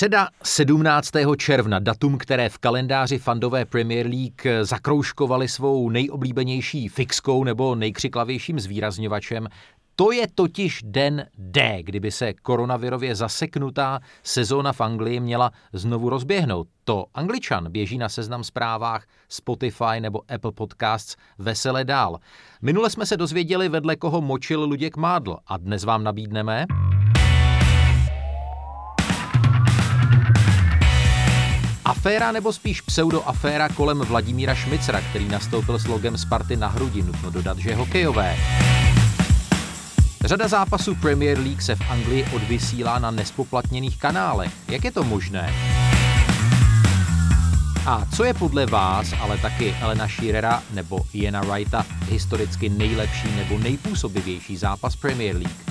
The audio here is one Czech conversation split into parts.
Středa 17. června, datum, které v kalendáři fandové Premier League zakroužkovali svou nejoblíbenější fixkou nebo nejkřiklavějším zvýrazňovačem, to je totiž den D, kdyby se koronavirově zaseknutá sezóna v Anglii měla znovu rozběhnout. To Angličan běží na Seznam Zprávách, Spotify nebo Apple Podcasts vesele dál. Minule jsme se dozvěděli, vedle koho močil Luděk Mádl, a dnes vám nabídneme... Aféra, nebo spíš pseudoaféra kolem Vladimíra Šmicera, který nastoupil s logem Sparty na hrudi, nutno dodat, že hokejové. Řada zápasů Premier League se v Anglii odvysílá na nespoplatněných kanálech. Jak je to možné? A co je podle vás, ale taky Alana Shearera nebo Iana Wrighta, historicky nejlepší nebo nejpůsobivější zápas Premier League?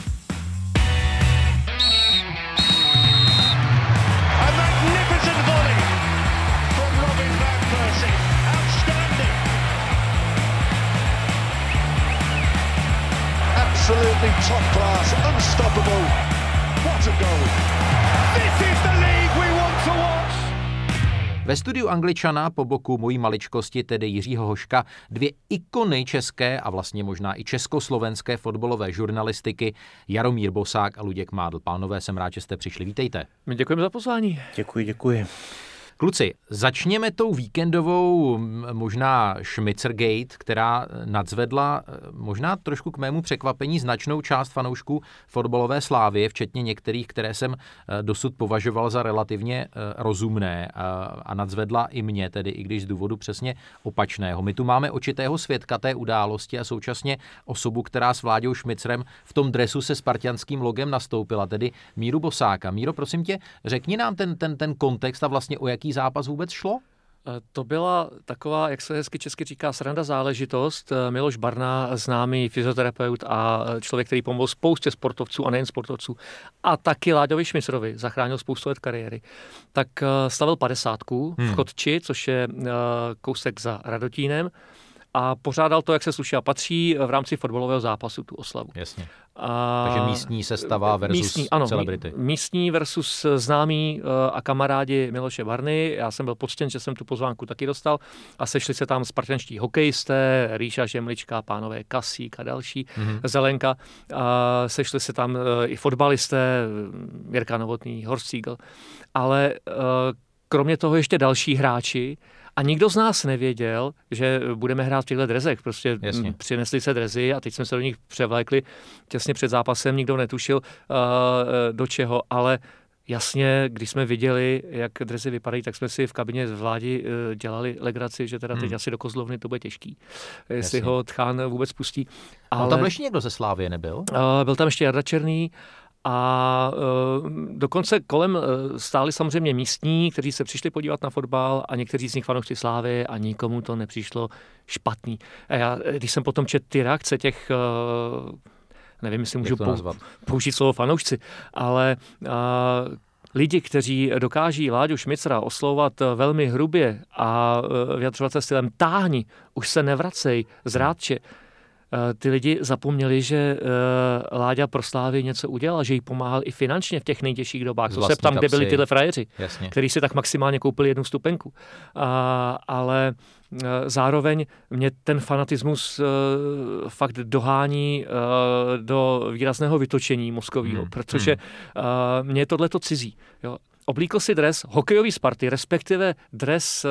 Top class, unstoppable. What a goal. This is the league we want to watch. Ve studiu Angličana po boku mojí maličkosti, tedy Jiřího Hoška, dvě ikony české a vlastně možná i československé fotbalové žurnalistiky, Jaromír Bosák a Luděk Mádl. Pánové, jsem rád, že jste přišli. Vítejte. Děkujeme za pozvání. Děkuji. Kluci, začněme tou víkendovou možná Šmicergate, která nadzvedla možná trošku k mému překvapení značnou část fanoušků fotbalové Slávie, včetně některých, které jsem dosud považoval za relativně rozumné, a nadzvedla i mě, tedy i když z důvodu přesně opačného. My tu máme očitého svědka té události a současně osobu, která s Vláďou Šmicerem v tom dresu se spartianským logem nastoupila, tedy Míru Bosáka. Míro, prosím tě, řekni nám ten kontext a vlastně o jaký zápas vůbec šlo? To byla taková, jak se hezky česky říká, sranda záležitost. Miloš Barna, známý fyzioterapeut a člověk, který pomohl spoustě sportovců a nejen sportovců, a taky Láďovi Šmicerovi, zachránil spoustu let kariéry, tak slavil 50 v Chodči, což je kousek za Radotínem, a pořádal to, jak se sluší a patří, v rámci fotbalového zápasu tu oslavu. Jasně. Takže místní sestava versus celebrity. Místní versus známí a kamarádi Miloše Barny. Já jsem byl poctěn, že jsem tu pozvánku taky dostal, a sešli se tam spartanští hokejisté, Rýša Žemlička, pánové Kasík a další, Zelenka. Sešli se tam i fotbalisté, Jirka Novotný, Horst Siegel. Ale kromě toho ještě další hráči. A nikdo z nás nevěděl, že budeme hrát v těchto drezech. Prostě jasně. Přinesli se drezy a teď jsme se do nich převlékli. Těsně před zápasem nikdo netušil, do čeho, ale jasně, když jsme viděli, jak drezy vypadají, tak jsme si v kabině z Vládi dělali legraci, že teda teď asi do Kozlovny to bude těžký, jestli jasně. ho Tchán vůbec pustí. Ale tam ještě někdo ze Slávie nebyl? Byl tam ještě Jarda Černý. A dokonce kolem stáli samozřejmě místní, kteří se přišli podívat na fotbal, a někteří z nich fanoušci Slávy, a nikomu to nepřišlo špatný. A já, když jsem potom četl ty reakce těch, nevím, jestli můžu použít slovo fanoušci, ale lidi, kteří dokáží Láďu Šmicera oslovovat velmi hrubě a vyjadřovat se stylem táhni, už se nevracej, zrádče, ty lidi zapomněli, že Láďa pro Slávy něco udělal, že jí pomáhal i finančně v těch nejtěžších dobách. To se ptám, kde byli tyhle frajeři, kteří si tak maximálně koupili jednu stupenku. Ale zároveň mě ten fanatismus fakt dohání do výrazného vytočení mozkového, protože mě je tohleto cizí. Jo. Oblíkl si dres hokejový Sparty, respektive dres,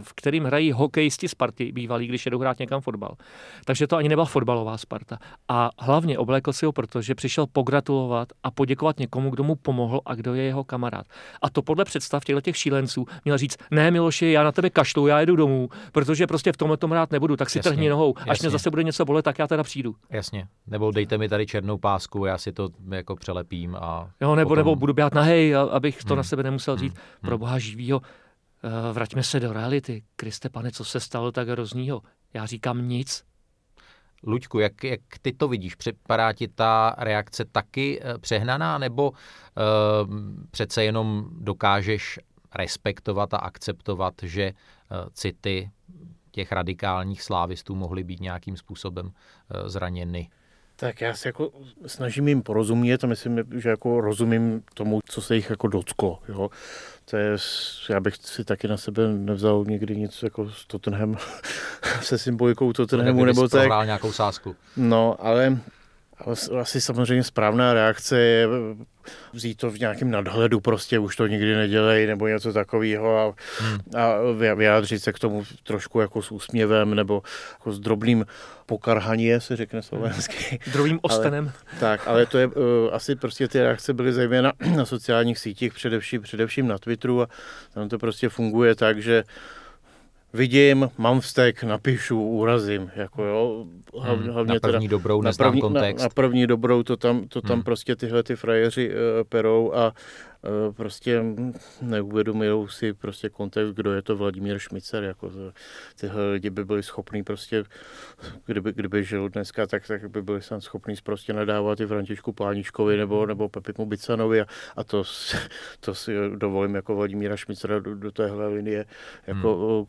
v kterým hrají hokejisti Sparty bývalí, když jedou hrát někam fotbal. Takže to ani nebyla fotbalová Sparta. A hlavně oblékl si ho, protože přišel pogratulovat a poděkovat někomu, kdo mu pomohl a kdo je jeho kamarád. A to podle představ těch šílenců měl říct: ne, Miloši, já na tebe kašlu, já jedu domů, protože prostě v tomhle tom rád nebudu, tak si jasně, trhni nohou, až mě zase bude něco bolet, tak já teda přijdu. Jasně. Nebo dejte mi tady černou pásku, já si to jako přelepím a jo, nebo potom... nebo budu běhat nahej, abych to na sebe nemusel říct. Pro boha živýho, vraťme se do reality. Kriste pane, co se stalo tak hroznýho? Já říkám nic. Luďku, jak ty to vidíš? Připadá ti ta reakce taky přehnaná, nebo přece jenom dokážeš respektovat a akceptovat, že city těch radikálních slávistů mohly být nějakým způsobem zraněny? Tak já se jako snažím jim porozumět a myslím, že jako rozumím tomu, co se jich jako dotklo. Jo. To je, já bych si taky na sebe nevzal nikdy nic jako s Tottenham, se symbolikou Tottenhamu nebo tak. Prohrál nějakou sázku. No, ale asi samozřejmě správná reakce je vzít to v nějakém nadhledu, prostě už to nikdy nedělej nebo něco takového a vyjádřit se k tomu trošku jako s úsměvem nebo jako s drobným pokarhaně, se řekne slovensky. Drobným ostanem. Ale to je asi prostě ty reakce byly zejména na sociálních sítích, především na Twitteru a tam to prostě funguje tak, že vidím, mám vztek, napíšu, úrazím, jako jo, hlavně na první teda, dobrou, neznám kontext. Na první dobrou to tam prostě tyhle ty frajeři perou a prostě neuvědomujou si prostě kontext, kdo je to Vladimír Šmicer, jako tyhle lidi by byli schopní prostě, kdyby žil dneska, tak by byli sám schopní prostě nadávat i Františku Pláničkovi nebo Pepimu Bicanovi a to si dovolím jako Vladimíra Šmicera do téhle linie jako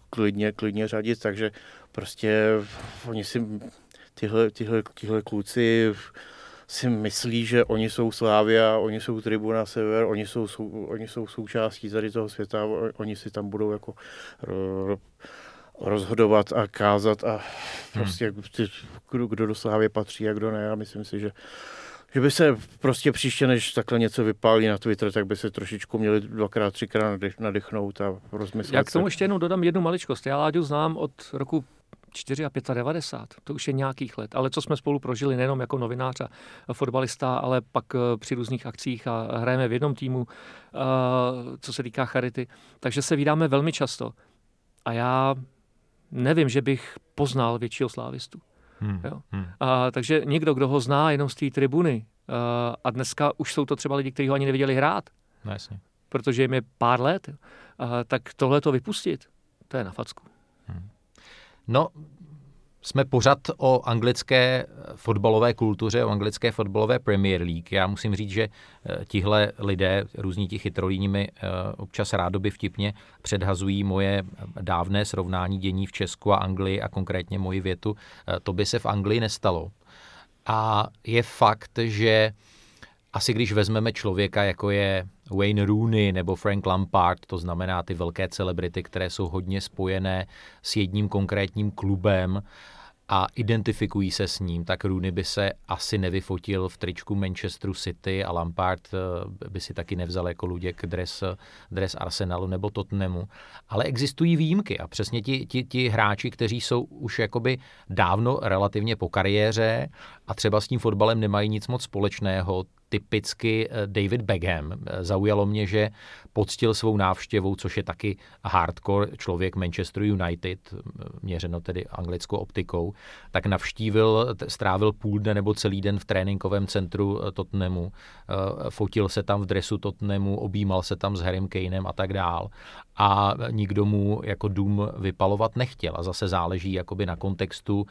klidně řadit, takže prostě oni si tyhle kluci si myslí, že oni jsou Slavia, oni jsou Tribuna Sever, oni jsou součástí tady toho světa, oni si tam budou jako rozhodovat a kázat a prostě kdo do Slavie patří a kdo ne. Já myslím si, že by se prostě příště, než takhle něco vypálí na Twitter, tak by se trošičku měli dvakrát, třikrát nadechnout a rozmyslet. Já k tomu ještě jednou dodám jednu maličkost. Já Láďu znám od roku 4 a 95, to už je nějakých let, ale co jsme spolu prožili nejenom jako novinář a fotbalista, ale pak při různých akcích a hrajeme v jednom týmu, co se týká charity, takže se vídáme velmi často a já nevím, že bych poznal většího slávistu. Jo? Takže někdo, kdo ho zná jenom z té tribuny a dneska už jsou to třeba lidi, kteří ho ani neviděli hrát, no, jasně, protože jim je pár let, tak tohle to vypustit, to je na facku. No, jsme pořad o anglické fotbalové kultuře, o anglické fotbalové Premier League. Já musím říct, že tihle lidé, různí ti chytrolíni, mi občas rádoby vtipně předhazují moje dávné srovnání dění v Česku a Anglii a konkrétně moji větu. To by se v Anglii nestalo. A je fakt, že asi když vezmeme člověka, jako je Wayne Rooney nebo Frank Lampard, to znamená ty velké celebrity, které jsou hodně spojené s jedním konkrétním klubem a identifikují se s ním, tak Rooney by se asi nevyfotil v tričku Manchesteru City a Lampard by si taky nevzal jako Luděk dres Arsenalu nebo Tottenhamu. Ale existují výjimky a přesně ti hráči, kteří jsou už jakoby dávno relativně po kariéře a třeba s tím fotbalem nemají nic moc společného, typicky David Beckham. Zaujalo mě, že poctil svou návštěvou, což je taky hardcore člověk Manchester United, měřeno tedy anglickou optikou, tak strávil půl dne nebo celý den v tréninkovém centru Tottenhamu, fotil se tam v dresu Tottenhamu, objímal se tam s Harrym Kanem a tak dál. A nikdo mu jako dům vypalovat nechtěl. A zase záleží jakoby na kontextu.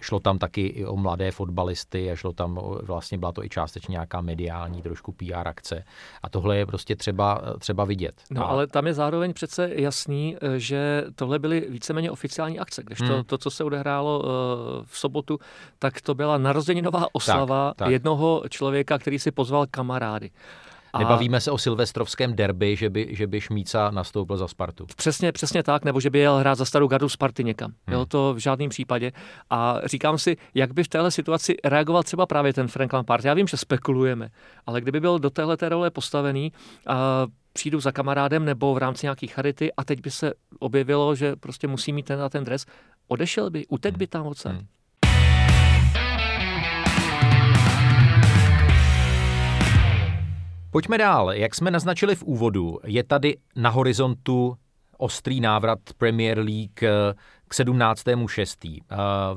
Šlo tam taky i o mladé fotbalisty a šlo tam vlastně, byla to i částečně nějaká mediální trošku PR akce. A tohle je prostě třeba vidět. No ale tam je zároveň přece jasný, že tohle byly víceméně oficiální akce. Kdežto to, co se odehrálo v sobotu, tak to byla narozeninová oslava jednoho člověka, který si pozval kamarády. Nebavíme se o silvestrovském derby, že by Šmíca nastoupil za Spartu. Přesně tak, nebo že by jel hrát za starou gardu Sparty někam. Jo, to v žádném případě. A říkám si, jak by v téhle situaci reagoval třeba právě ten Frank Lampard. Já vím, že spekulujeme, ale kdyby byl do téhleté role postavený, přijdu za kamarádem nebo v rámci nějaký charity a teď by se objevilo, že prostě musí mít ten a ten dres, odešel by, utek by tam odsaď. Pojďme dál. Jak jsme naznačili v úvodu, je tady na horizontu ostrý návrat Premier League k 17.6.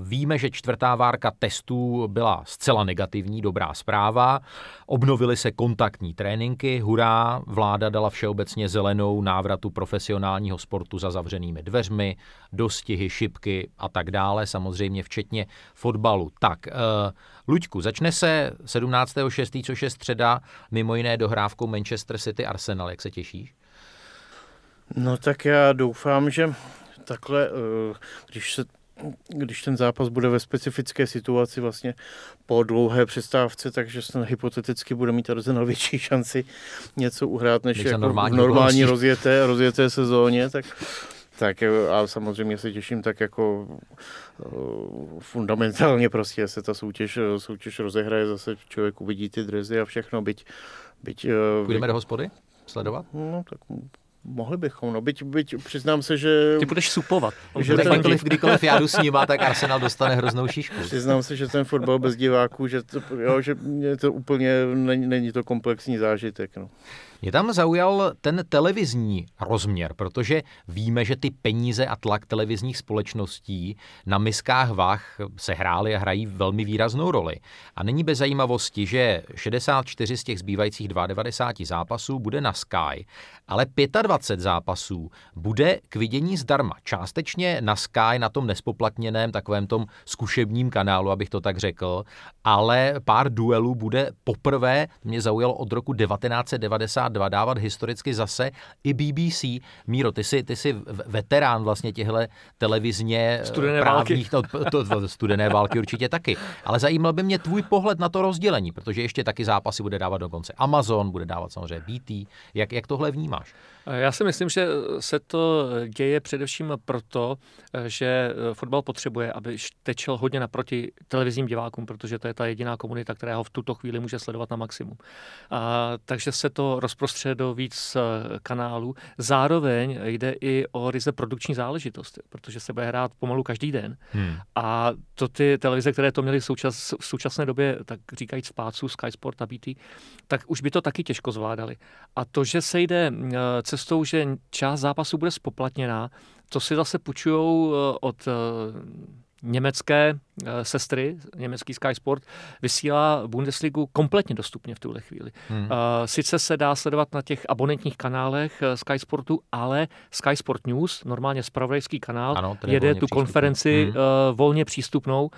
Víme, že čtvrtá várka testů byla zcela negativní, dobrá zpráva. Obnovily se kontaktní tréninky, hurá, vláda dala všeobecně zelenou návratu profesionálního sportu za zavřenými dveřmi, dostihy, šipky a tak dále, samozřejmě včetně fotbalu. Tak, Luďku, začne se 17.6., což je středa, mimo jiné dohrávkou Manchester City Arsenal. Jak se těšíš? No tak já doufám, že takhle, když se když ten zápas bude ve specifické situaci vlastně po dlouhé přestávce, takže se hypoteticky bude mít Arsenal větší šanci něco uhrát, než jako normální rozjeté sezóně, tak a samozřejmě se těším tak jako fundamentálně prostě se ta soutěž rozehraje, zase člověk uvidí ty drezy a všechno, byť půjdeme do hospody sledovat? No tak mohli bychom, no, byť přiznám se, že... Ty budeš supovat. Kdykoliv já jdu s nima, tak Arsenal dostane hroznou šišku. Přiznám se, že ten fotbal bez diváků, že to úplně není to komplexní zážitek. No. Mě tam zaujal ten televizní rozměr, protože víme, že ty peníze a tlak televizních společností na miskách vah sehrály a hrají velmi výraznou roli. A není bez zajímavosti, že 64 z těch zbývajících 92 zápasů bude na Sky, ale 25 zápasů bude k vidění zdarma. Částečně na Sky, na tom nespoplatněném, takovém tom zkušebním kanálu, abych to tak řekl, ale pár duelů bude poprvé, mě zaujalo od roku 1990, dávat historicky zase i BBC. Míro, ty jsi veterán vlastně těchto televizně studené právních, války. To studené války určitě taky. Ale zajímal by mě tvůj pohled na to rozdělení, protože ještě taky zápasy bude dávat dokonce Amazon, bude dávat samozřejmě BT. Jak tohle vnímáš? Já si myslím, že se to děje především proto, že fotbal potřebuje, aby tečel hodně naproti televizním divákům, protože to je ta jediná komunita, která ho v tuto chvíli může sledovat na maximum. Takže se to rozprostře do víc kanálů. Zároveň jde i o ryze produkční záležitost, protože se bude hrát pomalu každý den. A to ty televize, které to měly v současné době, tak říkajíc v pácu, Sky Sport a BT, tak už by to taky těžko zvládali. A to, že se jde cestou, že část zápasů bude spoplatněná, to si zase půjčujou od německé sestry, německý Sky Sport, vysílá Bundesligu kompletně dostupně v tuhle chvíli. Sice se dá sledovat na těch abonentních kanálech Sky Sportu, ale Sky Sport News, normálně zpravodajský kanál, ano, jede tu konferenci volně přístupnou,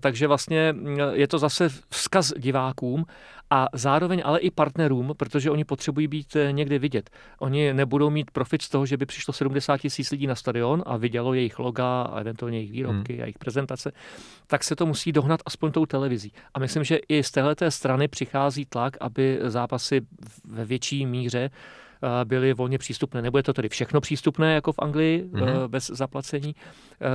takže vlastně je to zase vzkaz divákům a zároveň ale i partnerům, protože oni potřebují být někde vidět. Oni nebudou mít profit z toho, že by přišlo 70 000 lidí na stadion a vidělo jejich loga a eventuálně jejich výrobky a jejich prezentace, tak se to musí dohnat aspoň tou televizí. A myslím, že i z téhleté strany přichází tlak, aby zápasy ve větší míře byly volně přístupné. Nebude to tedy všechno přístupné, jako v Anglii, bez zaplacení,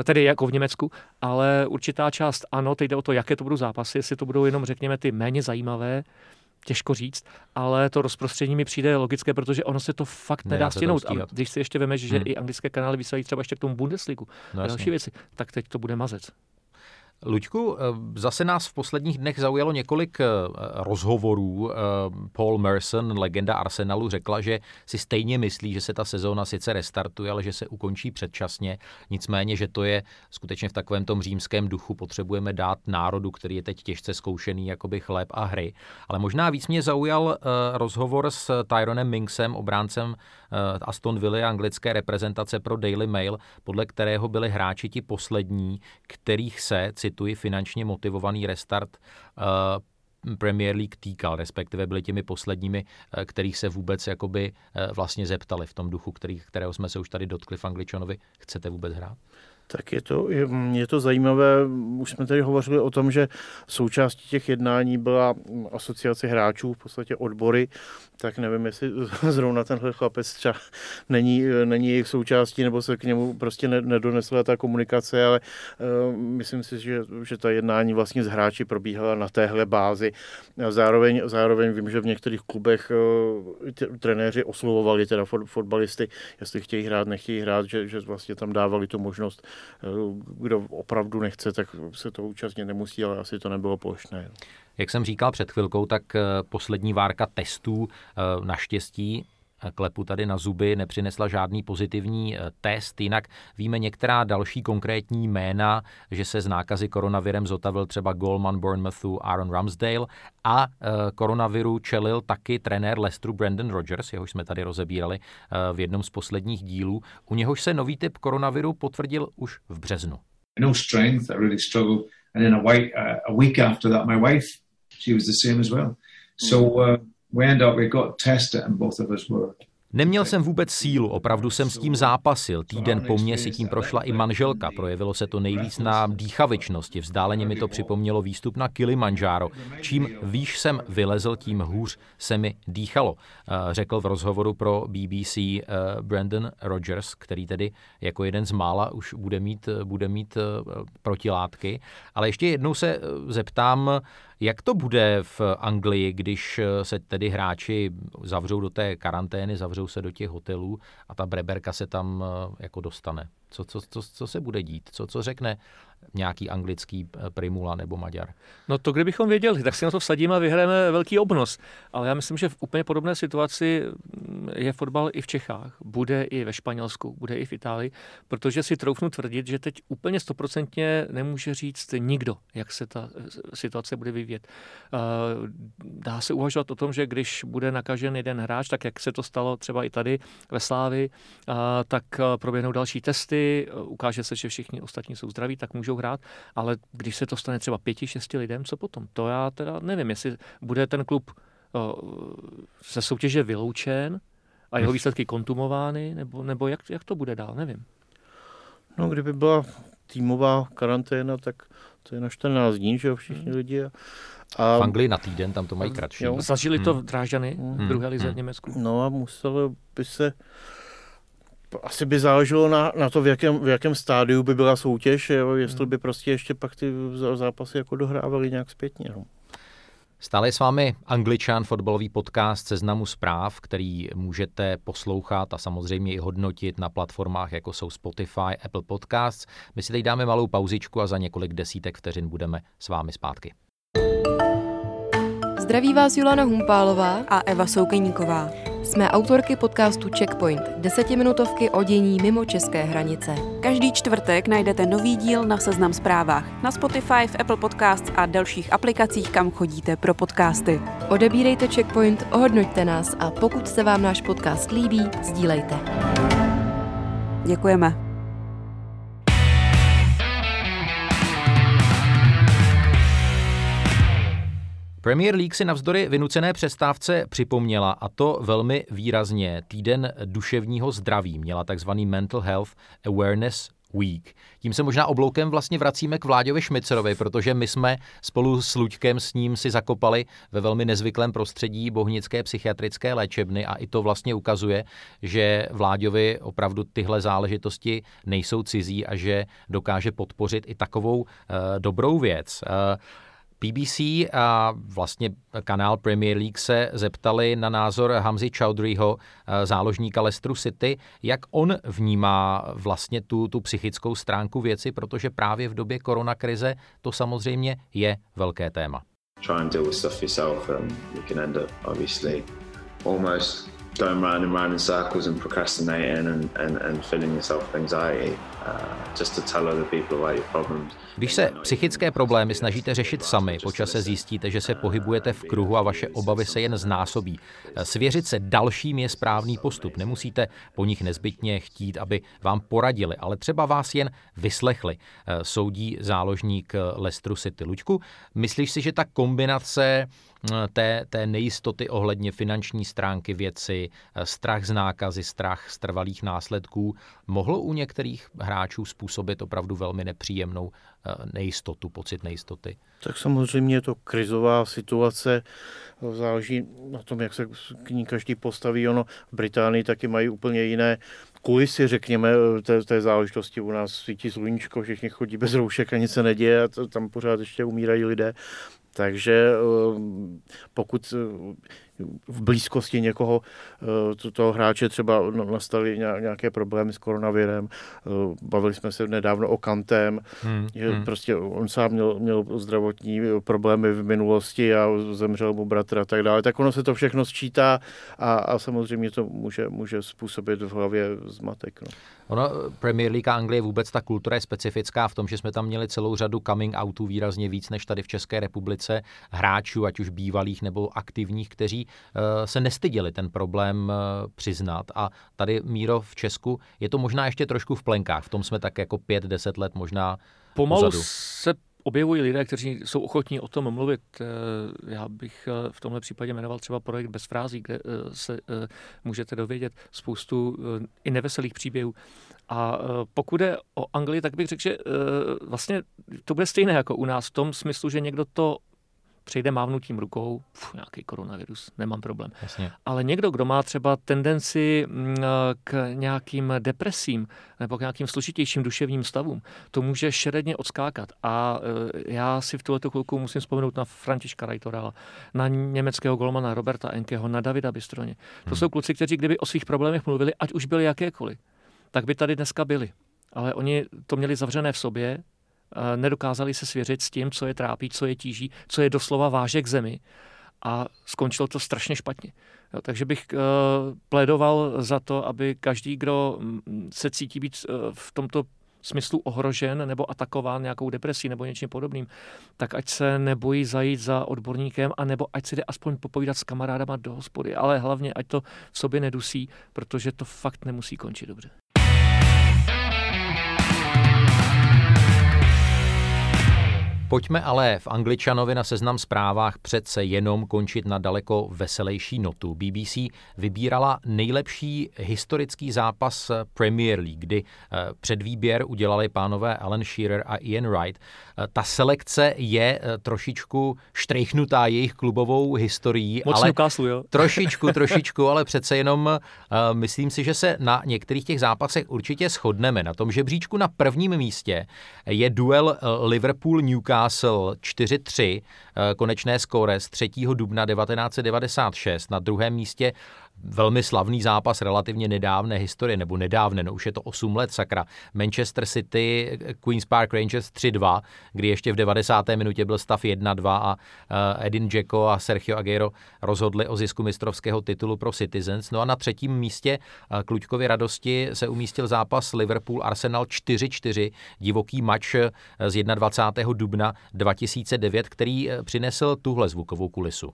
tedy jako v Německu, ale určitá část ano, teď jde o to, jaké to budou zápasy, jestli to budou jenom, řekněme, ty méně zajímavé, těžko říct, ale to rozprostření mi přijde logické, protože ono se to fakt nedá stihnout. A když si ještě vemeš, že i anglické kanály vysílají třeba ještě k tomu Bundesligu, no, další věci, tak teď to bude mazec. Luďku, zase nás v posledních dnech zaujalo několik rozhovorů. Paul Merson, legenda Arsenalu, řekla, že si stejně myslí, že se ta sezóna sice restartuje, ale že se ukončí předčasně. Nicméně, že to je skutečně v takovém tom římském duchu. Potřebujeme dát národu, který je teď těžce zkoušený, jakoby chléb a hry. Ale možná víc mě zaujal rozhovor s Tyronem Mingsem, obráncem Aston Villa anglické reprezentace pro Daily Mail, podle kterého byli hráči ti poslední, kterých se, cituji, finančně motivovaný restart Premier League týkal, respektive byli těmi posledními, kterých se vůbec jakoby vlastně zeptali v tom duchu, kterého jsme se už tady dotkli v Angličanovi. Chcete vůbec hrát? Tak je to zajímavé, už jsme tady hovořili o tom, že součástí těch jednání byla asociace hráčů, v podstatě odbory, tak nevím, jestli zrovna tenhle chlapec třeba není jejich součástí, nebo se k němu prostě nedonesla ta komunikace, ale myslím si, že ta jednání vlastně s hráči probíhala na téhle bázi. A zároveň vím, že v některých klubech trenéři oslovovali teda fotbalisty, jestli chtějí hrát, nechtějí hrát, že vlastně tam dávali tu možnost, kdo opravdu nechce, tak se to účastnit nemusí, ale asi to nebylo plošné. Jak jsem říkal před chvilkou, tak poslední várka testů naštěstí klepu tady na zuby nepřinesla žádný pozitivní test, jinak víme některá další konkrétní jména, že se z nákazy koronavirem zotavil třeba golman Bournemouthu Aaron Ramsdale a koronaviru čelil taky trenér Leicesteru Brandon Rogers, jehož jsme tady rozebírali v jednom z posledních dílů. U něhož se nový typ koronaviru potvrdil už v březnu. No strength, I really struggled, and then a week after that my wife, she was the same as well. So we got tested and both of us were Neměl jsem vůbec sílu, opravdu jsem s tím zápasil. Týden po mně si tím prošla i manželka. Projevilo se to nejvíc na dýchavičnosti. Vzdáleně mi to připomnělo výstup na Kilimanjáro. Čím výš jsem vylezl, tím hůř se mi dýchalo, řekl v rozhovoru pro BBC Brandon Rogers, který tedy jako jeden z mála už bude mít protilátky. Ale ještě jednou se zeptám, jak to bude v Anglii, když se tedy hráči zavřou do té karantény, zavřou se do těch hotelů a ta breberka se tam jako dostane? Co se bude dít? Co řekne nějaký anglický primula nebo Maďar? No to kdybychom věděli, tak si na to vsadíme a vyhrajeme velký obnos. Ale já myslím, že v úplně podobné situaci je fotbal i v Čechách, bude i ve Španělsku, bude i v Itálii, protože si troufnu tvrdit, že teď úplně 100% nemůže říct nikdo, jak se ta situace bude vyvíjet. Dá se uvažovat o tom, že když bude nakažen jeden hráč, tak jak se to stalo třeba i tady ve Slávi, tak proběhnou další testy, ukáže se, že všichni ostatní jsou zdraví, tak můžou hrát, ale když se to stane třeba 5-6 lidem, co potom? To já teda nevím, jestli bude ten klub ze soutěže vyloučen a jeho výsledky kontumovány, nebo jak to bude dál, nevím. No, kdyby byla týmová karanténa, tak to je na 14 dní, že jo, všichni lidi. A v Anglii na týden, tam to mají kratší. Zažili to Drážďany v druhé lize v Německu. No a muselo by se... Asi by záleželo na to, v jakém stádiu by byla soutěž, jestli by prostě ještě pak ty zápasy jako dohrávali nějak zpětně. No. Stále je s vámi Angličan, fotbalový podcast Seznamu zpráv, který můžete poslouchat a samozřejmě i hodnotit na platformách, jako jsou Spotify, Apple Podcasts. My si teď dáme malou pauzičku a za několik desítek vteřin budeme s vámi zpátky. Zdraví vás Jolana Humpálová a Eva Soukeníková. Jsme autorky podcastu Checkpoint, desetiminutovky o dění mimo české hranice. Každý čtvrtek najdete nový díl na Seznam zprávách, na Spotify, v Apple Podcasts a dalších aplikacích, kam chodíte pro podcasty. Odebírejte Checkpoint, ohodnoťte nás a pokud se vám náš podcast líbí, sdílejte. Děkujeme. Premier League si navzdory vynucené přestávce připomněla, a to velmi výrazně, týden duševního zdraví. Měla takzvaný Mental Health Awareness Week. Tím se možná obloukem vlastně vracíme k Vláďovi Šmicerovi, protože my jsme spolu s Luďkem s ním si zakopali ve velmi nezvyklém prostředí bohnické psychiatrické léčebny a i to vlastně ukazuje, že Vláďovi opravdu tyhle záležitosti nejsou cizí a že dokáže podpořit i takovou dobrou věc. BBC a vlastně kanál Premier League se zeptali na názor Hamzi Chaudhryho, záložníka Leicesteru City, jak on vnímá vlastně tu psychickou stránku věci, protože právě v době koronakrize to samozřejmě je velké téma. Try and deal with stuff yourself and you can end up obviously almost going round and round in circles and procrastinating and filling yourself with anxiety. Když se psychické problémy snažíte řešit sami, po čase zjistíte, že se pohybujete v kruhu a vaše obavy se jen znásobí. Svěřit se dalším je správný postup. Nemusíte po nich nezbytně chtít, aby vám poradili, ale třeba vás jen vyslechli, soudí záložník Leicesteru City. Luďku, myslíš si, že ta kombinace té nejistoty ohledně finanční stránky věci, strach z nákazy, strach z trvalých následků, mohlo u některých hráčů způsobit opravdu velmi nepříjemnou nejistotu, pocit nejistoty? Tak samozřejmě je to krizová situace, záleží na tom, jak se k ní každý postaví. Ono v Británii taky mají úplně jiné kulisy, řekněme, té záležitosti. U nás svítí sluníčko, všichni chodí bez roušek a nic se neděje a tam pořád ještě umírají lidé. Takže pokud v blízkosti někoho, toho hráče třeba nastaly nějaké problémy s koronavirem, bavili jsme se nedávno o Kantem, prostě on sám měl zdravotní problémy v minulosti a zemřel mu bratr a tak dále, tak ono se to všechno sčítá a samozřejmě to může způsobit v hlavě zmatek. No. Ono, Premier League Anglie, vůbec ta kultura je specifická v tom, že jsme tam měli celou řadu coming outů výrazně víc než tady v České republice, hráčů, ať už bývalých nebo aktivních, kteří se nestyděli ten problém přiznat. A tady, Míro, v Česku je to možná ještě trošku v plenkách. V tom jsme tak jako 5-10 let možná pomalu vzadu. Se objevují lidé, kteří jsou ochotní o tom mluvit. Já bych v tomhle případě jmenoval třeba projekt Bez frází, kde se můžete dovědět spoustu i neveselých příběhů. A pokud je o Anglii, tak bych řekl, že vlastně to bude stejné jako u nás v tom smyslu, že někdo to přejde mávnutím rukou, nějaký koronavirus, nemám problém. Jasně. Ale někdo, kdo má třeba tendenci k nějakým depresím nebo k nějakým složitějším duševním stavům, to může šeredně odskákat. A já si v tuhleto chvilku musím vzpomenout na Františka Rajtora, na německého golmana Roberta Enkeho, na Davida Bystroně. To jsou kluci, kteří kdyby o svých problémech mluvili, ať už byli jakékoliv, tak by tady dneska byli. Ale oni to měli zavřené v sobě, nedokázali se svěřit s tím, co je trápí, co je tíží, co je doslova váže k zemi a skončilo to strašně špatně. Jo, takže bych plédoval za to, aby každý, kdo se cítí být v tomto smyslu ohrožen nebo atakován nějakou depresí nebo něčím podobným, tak ať se nebojí zajít za odborníkem a nebo ať si jde aspoň popovídat s kamarádama do hospody, ale hlavně ať to v sobě nedusí, protože to fakt nemusí končit dobře. Pojďme ale v Angličanovi na Seznam zprávách přece jenom končit na daleko veselejší notu. BBC vybírala nejlepší historický zápas Premier League, kdy předvýběr udělali pánové Alan Shearer a Ian Wright. Ta selekce je trošičku štrejchnutá jejich klubovou historií. Moc ale Newcastle, jo? Trošičku, ale přece jenom myslím si, že se na některých těch zápasech určitě shodneme. Na tom žebříčku na prvním místě je duel Liverpool-Newcastle 4-3, konečné skóre z 3. dubna 1996. Na druhém místě velmi slavný zápas relativně nedávné historie, nebo nedávné, no už je to 8 let, sakra. Manchester City, Queen's Park Rangers 3-2, kdy ještě v 90. minutě byl stav 1-2 a Edin Dzeko a Sergio Agüero rozhodli o zisku mistrovského titulu pro Citizens. No a na třetím místě k Luďkově radosti se umístil zápas Liverpool-Arsenal 4-4, divoký mač z 21. dubna 2009, který přinesl tuhle zvukovou kulisu.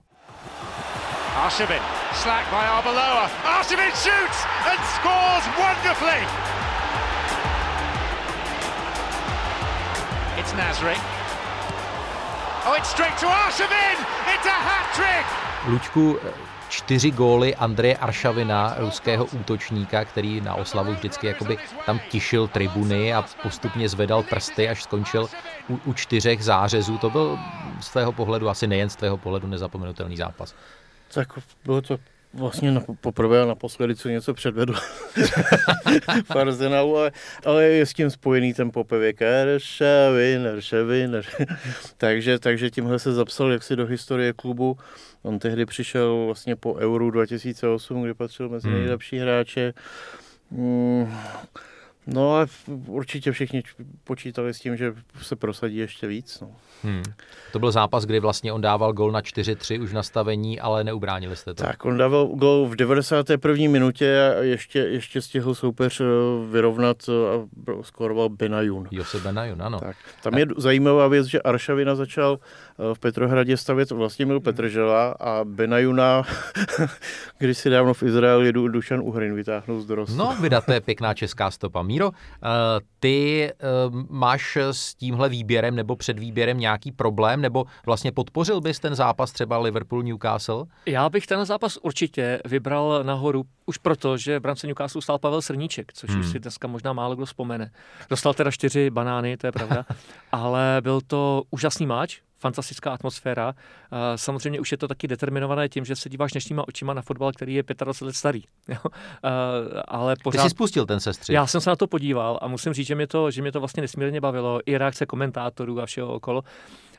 Aršavin, slack by Arbeloa. Aršavin shoots and scores wonderfully. It's Nasri. Oh, it's straight to Aršavin. It's a hat-trick. Luďku, 4 góly Andreje Aršavina, ruského útočníka, který na oslavu vždycky jakoby tam tišil tribuny a postupně zvedal prsty, až skončil u 4 zářezů. To byl z tvého pohledu, asi nejen z tvého pohledu, nezapomenutelný zápas. Tak bylo to vlastně poprvé a naposledy, co něco předvedl Farzenau, ale je s tím spojený ten popevek Aršavin. takže tímhle se zapsal jaksi do historie klubu. On tehdy přišel vlastně po Euru 2008, kdy patřil mezi nejlepší hráče. No a určitě všichni počítali s tím, že se prosadí ještě víc. No. To byl zápas, kdy vlastně on dával gól na 4-3 už nastavení, ale neubránili jste to. Tak, on dával gól v 91. minutě a ještě stihl soupeř vyrovnat a skoroval Benayoun. Josef Benayoun, ano. Tak, tam je zajímavá věc, že Aršavina začal v Petrohradě stavět vlastně Miro Petržela a Benayuna, když si dávno v Izraeli Dušan Uhrin vytáhnul z dorostu. No, vydat, to je pěkná česká stopa. Míro, ty máš s tímhle výběrem nebo předvýběrem nějaký problém, nebo vlastně podpořil bys ten zápas třeba Liverpool-Newcastle? Já bych ten zápas určitě vybral nahoru, už proto, že v brance Newcastle stál Pavel Srníček, což už si dneska možná málo kdo vzpomene. Dostal teda 4 banány, to je pravda, ale byl to úžasný máč, fantastická atmosféra. Samozřejmě už je to taky determinované tím, že se díváš dnešníma očima na fotbal, který je 25 let starý. Ale pořád... Ty jsi spustil ten sestřih. Já jsem se na to podíval a musím říct, že mě to vlastně nesmírně bavilo. I reakce komentátorů a všeho okolo.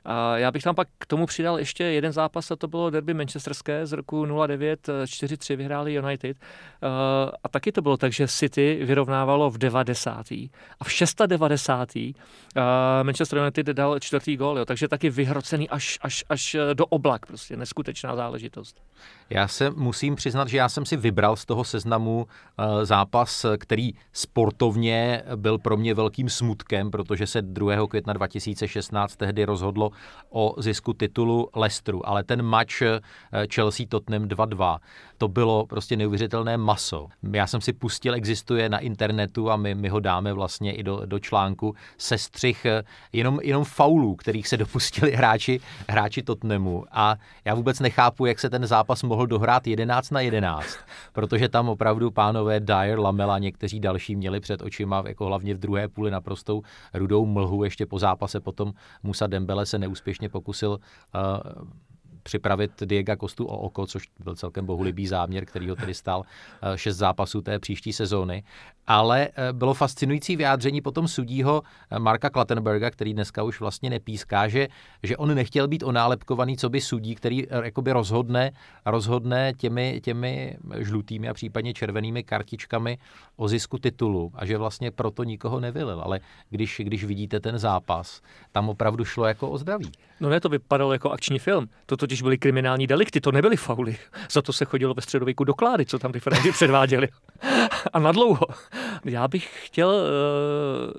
A já bych tam pak k tomu přidal ještě jeden zápas, a to bylo derby manchesterské z roku 09, 4-3 vyhráli United. A taky to bylo tak, že City vyrovnávalo v 90. a v 96. Manchester United dal 4. gól, jo, takže taky vyhrocený až do oblak, prostě neskutečná záležitost. Já se musím přiznat, že já jsem si vybral z toho seznamu zápas, který sportovně byl pro mě velkým smutkem, protože se 2. května 2016 tehdy rozhodlo o zisku titulu Leicesteru, ale ten mač Chelsea-Tottenham 2-2, to bylo prostě neuvěřitelné maso. Já jsem si pustil, existuje na internetu a my ho dáme vlastně i do článku sestřih jenom faulů, kterých se dopustili hráči Tottenhamu, a já vůbec nechápu, jak se ten zápas mohl dohrát 11-11, protože tam opravdu pánové Dyer, Lamela, někteří další měli před očima jako hlavně v druhé půli naprostou rudou mlhu. Ještě po zápase potom Musa Dembele se neúspěšně pokusil připravit Diega Costu o oko, což byl celkem bohulibý záměr, který ho tedy stál 6 zápasů té příští sezóny. Ale bylo fascinující vyjádření potom sudího Marka Clattenburga, který dneska už vlastně nepíská, že on nechtěl být onálepkovaný, co by sudí, který jakoby rozhodne těmi žlutými a případně červenými kartičkami o zisku titulu, a že vlastně proto nikoho nevylil. Ale když vidíte ten zápas, tam opravdu šlo jako o zdraví. No ne, to vypadalo jako akční film. To totiž byly kriminální delikty, to nebyly fauly. Za to se chodilo ve středověku do Kláry, co tam ty Franti předváděli. A nadlouho. Já bych chtěl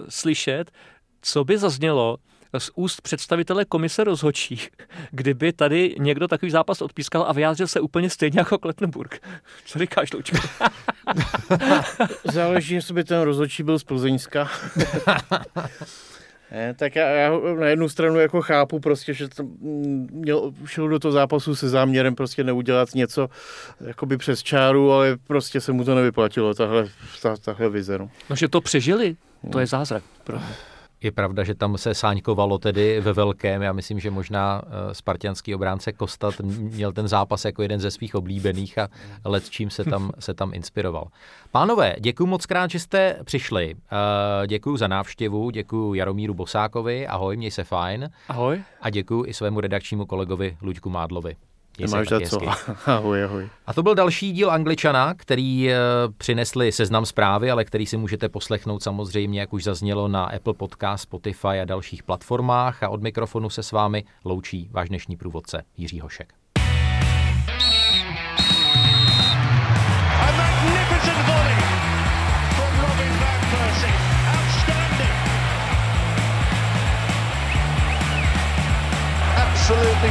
slyšet, co by zaznělo z úst představitele komise rozhodčí, kdyby tady někdo takový zápas odpískal a vyjádřil se úplně stejně jako Klettenburg. Co říkáš, Loučko? Záleží, jestli by ten rozhodčí byl z Plzeňska. Tak já na jednu stranu jako chápu prostě, že šel do toho zápasu se záměrem prostě neudělat něco jakoby přes čáru, ale prostě se mu to nevyplatilo, tahle vize. No, že to přežili, to je zázrak. Je pravda, že tam se sáňkovalo tedy ve velkém. Já myslím, že možná spartianský obránce Costa měl ten zápas jako jeden ze svých oblíbených a letčím se tam inspiroval. Pánové, děkuju moc krát, že jste přišli. Děkuju za návštěvu, děkuju Jaromíru Bosákovi, ahoj, měj se fajn. Ahoj. A děkuju i svému redakčnímu kolegovi Luďku Mádlovi. Ahoj. A to byl další díl Angličana, který přinesli Seznam Zprávy, ale který si můžete poslechnout samozřejmě, jak už zaznělo, na Apple Podcast, Spotify a dalších platformách. A od mikrofonu se s vámi loučí váš dnešní průvodce Jiří Hošek. Absolutely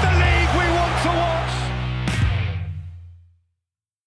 the league.